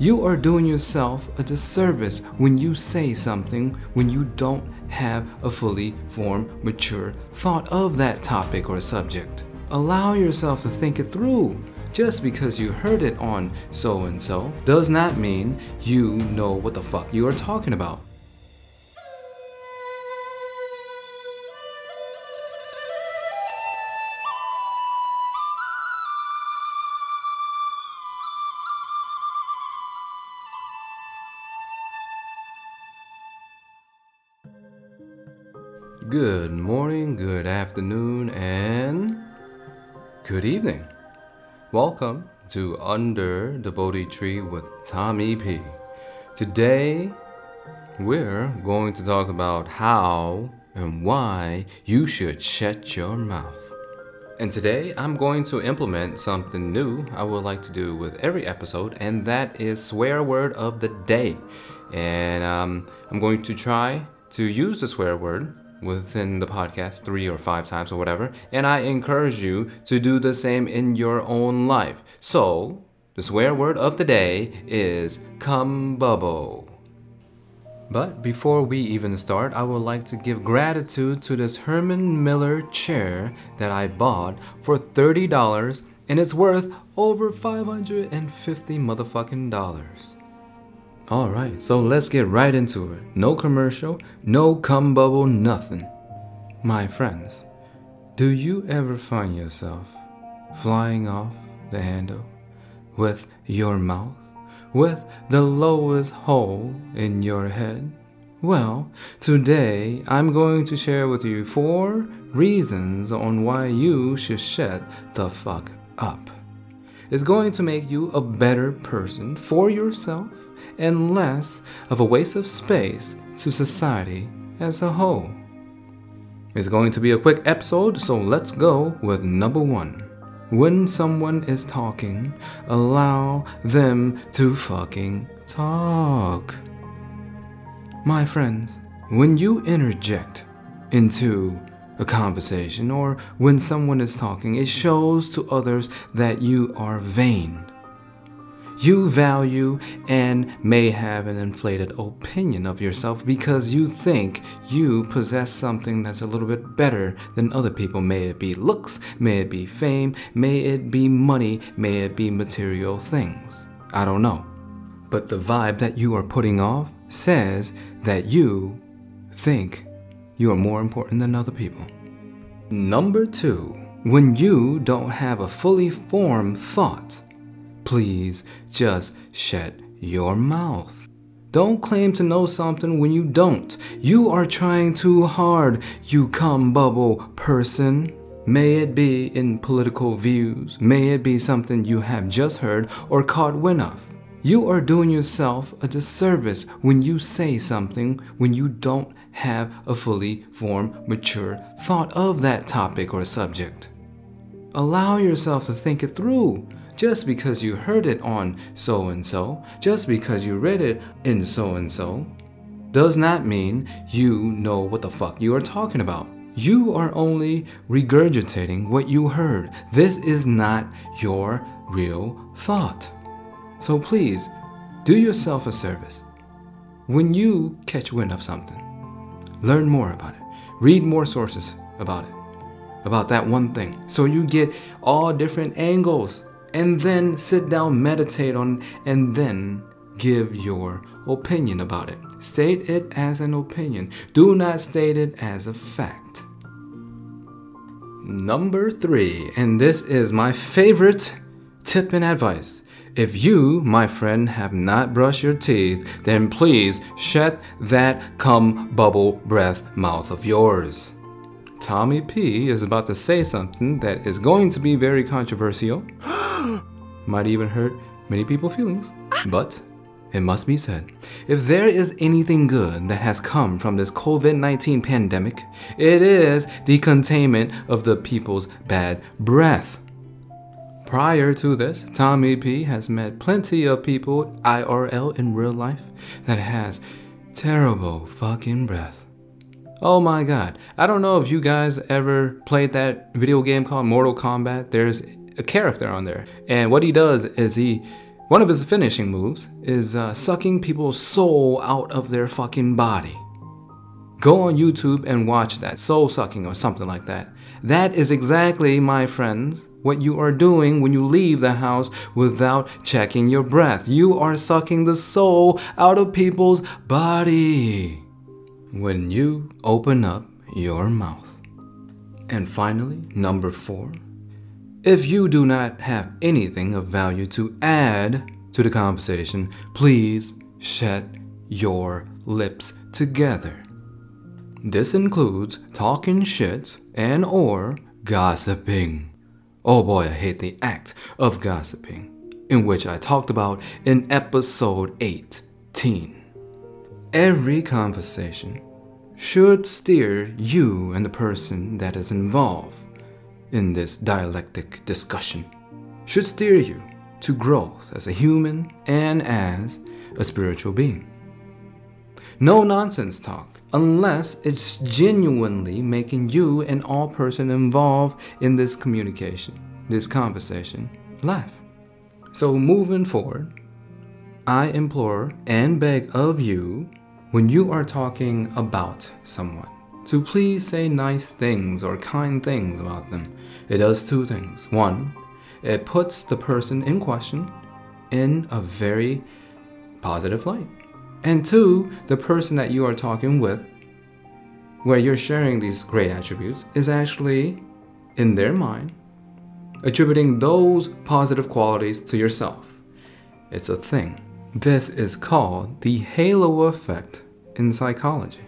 You are doing yourself a disservice when you say something when you don't have a fully formed, mature thought of that topic or subject. Allow yourself to think it through. Just because you heard it on so-and-so does not mean you know what the fuck you are talking about. Good morning, good afternoon, and good evening. Welcome to Under the Bodhi Tree with Tommy P. Today, we're going to talk about how and why you should shut your mouth. And today, I'm going to implement something new I would like to do with every episode, and that is swear word of the day. And I'm going to try to use the swear word within the podcast 3 or 5 times or whatever, and I encourage you to do the same in your own life. So, the swear word of the day is "cumbubbo." But before we even start, I would like to give gratitude to this Herman Miller chair that I bought for $30, and it's worth over $550 motherfucking dollars. Alright, so let's get right into it. No commercial, no cumbubble, nothing. My friends, do you ever find yourself flying off the handle with your mouth, with the lowest hole in your head? Well, today I'm going to share with you 4 reasons on why you should shut the fuck up. It's going to make you a better person for yourself, and less of a waste of space to society as a whole. It's going to be a quick episode, so let's go with number 1. When someone is talking, allow them to fucking talk. My friends, when you interject into a conversation or when someone is talking, it shows to others that you are vain. You value and may have an inflated opinion of yourself because you think you possess something that's a little bit better than other people. May it be looks, may it be fame, may it be money, may it be material things. I don't know. But the vibe that you are putting off says that you think you are more important than other people. Number 2, when you don't have a fully formed thought, please just shut your mouth. Don't claim to know something when you don't. You are trying too hard, you cumbubble person. May it be in political views. May it be something you have just heard or caught wind of. You are doing yourself a disservice when you say something when you don't have a fully formed, mature thought of that topic or subject. Allow yourself to think it through. Just because you heard it on so-and-so, just because you read it in so-and-so, does not mean you know what the fuck you are talking about. You are only regurgitating what you heard. This is not your real thought. So please, do yourself a service. When you catch wind of something, learn more about it. Read more sources about it, about that one thing. So you get all different angles. And then sit down, meditate on, and then give your opinion about it. State it as an opinion. Do not state it as a fact. Number 3, and this is my favorite tip and advice. If you, my friend, have not brushed your teeth, then please shut that cumbubble breath mouth of yours. Tommy P is about to say something that is going to be very controversial. Might even hurt many people's feelings, but it must be said. If there is anything good that has come from this COVID-19 pandemic, it is the containment of the people's bad breath. Prior to this, Tommy P has met plenty of people, IRL in real life, that has terrible fucking breath. Oh my god, I don't know if you guys ever played that video game called Mortal Kombat. There's a character on there, and what he does is he One of his finishing moves is sucking people's soul out of their fucking body. Go on YouTube and watch that, soul sucking or something like that. That is exactly, my friends, what you are doing when you leave the house without checking your breath. You are sucking the soul out of people's body when you open up your mouth. And finally, number 4. If you do not have anything of value to add to the conversation, please shut your lips together. This includes talking shit and or gossiping. Oh boy, I hate the act of gossiping, in which I talked about in episode 18. Every conversation should steer you and the person that is involved in this dialectic discussion, should steer you to growth as a human and as a spiritual being. No nonsense talk, unless it's genuinely making you and all person involved in this communication, this conversation, laugh. So moving forward, I implore and beg of you, when you are talking about someone, to please say nice things or kind things about them. It does two things. One, it puts the person in question in a very positive light. And two, the person that you are talking with, where you're sharing these great attributes, is actually, in their mind, attributing those positive qualities to yourself. It's a thing. This is called the halo effect in psychology.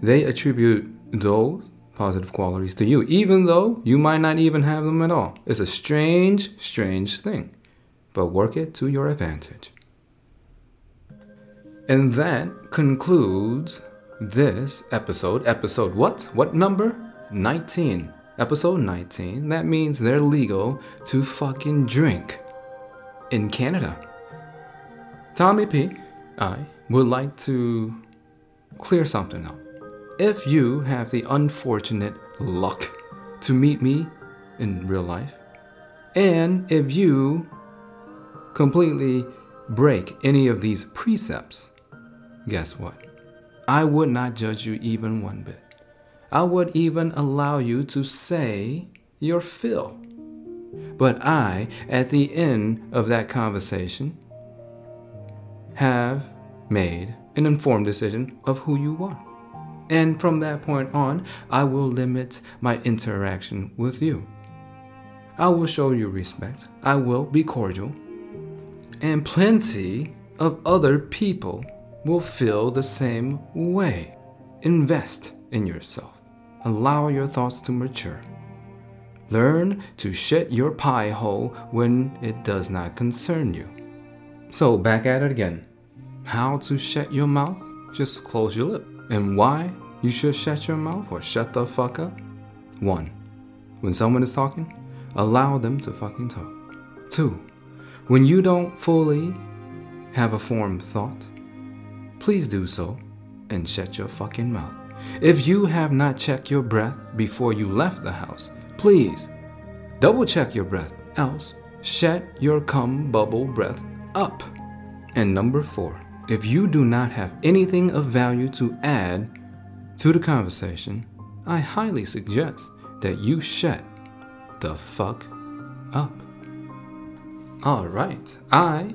They attribute those positive qualities to you, even though you might not even have them at all. It's a strange, strange thing, but work it to your advantage. And that concludes this episode. Episode what? What number? 19. Episode 19. That means they're legal to fucking drink in Canada. Tommy P, I would like to clear something up. If you have the unfortunate luck to meet me in real life, and if you completely break any of these precepts, guess what? I would not judge you even one bit. I would even allow you to say your fill. But I, at the end of that conversation, have made an informed decision of who you are. And from that point on, I will limit my interaction with you. I will show you respect. I will be cordial. And plenty of other people will feel the same way. Invest in yourself. Allow your thoughts to mature. Learn to shut your pie hole when it does not concern you. So back at it again. How to shut your mouth? Just close your lip. And why you should shut your mouth or shut the fuck up? 1. When someone is talking, allow them to fucking talk. 2. When you don't fully have a formed thought, please do so and shut your fucking mouth. If you have not checked your breath before you left the house, please double check your breath. Else, shut your cum bubble breath up. And number 4. If you do not have anything of value to add to the conversation, I highly suggest that you shut the fuck up. Alright, I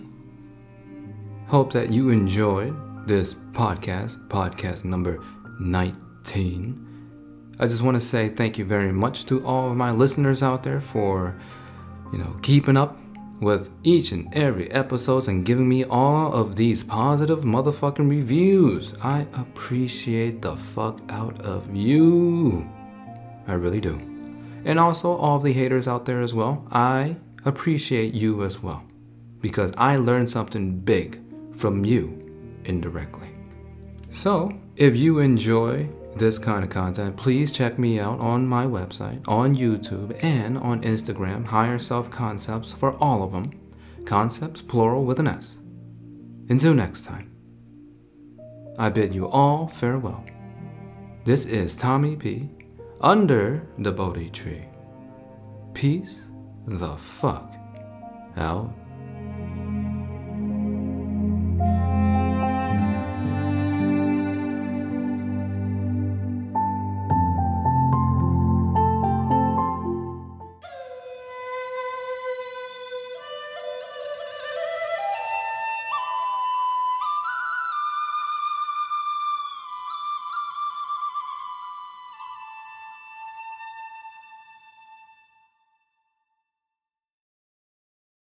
hope that you enjoyed this podcast number 19. I just want to say thank you very much to all of my listeners out there for, keeping up with each and every episode and giving me all of these positive motherfucking reviews. I appreciate the fuck out of you. I really do. And also all the haters out there as well. I appreciate you as well, because I learned something big from you indirectly. So if you enjoy this kind of content, please check me out on my website, on YouTube, and on Instagram, Higher Self Concepts for all of them. Concepts, plural with an S. Until next time, I bid you all farewell. This is Tommy P, Under the Bodhi Tree. Peace the fuck out.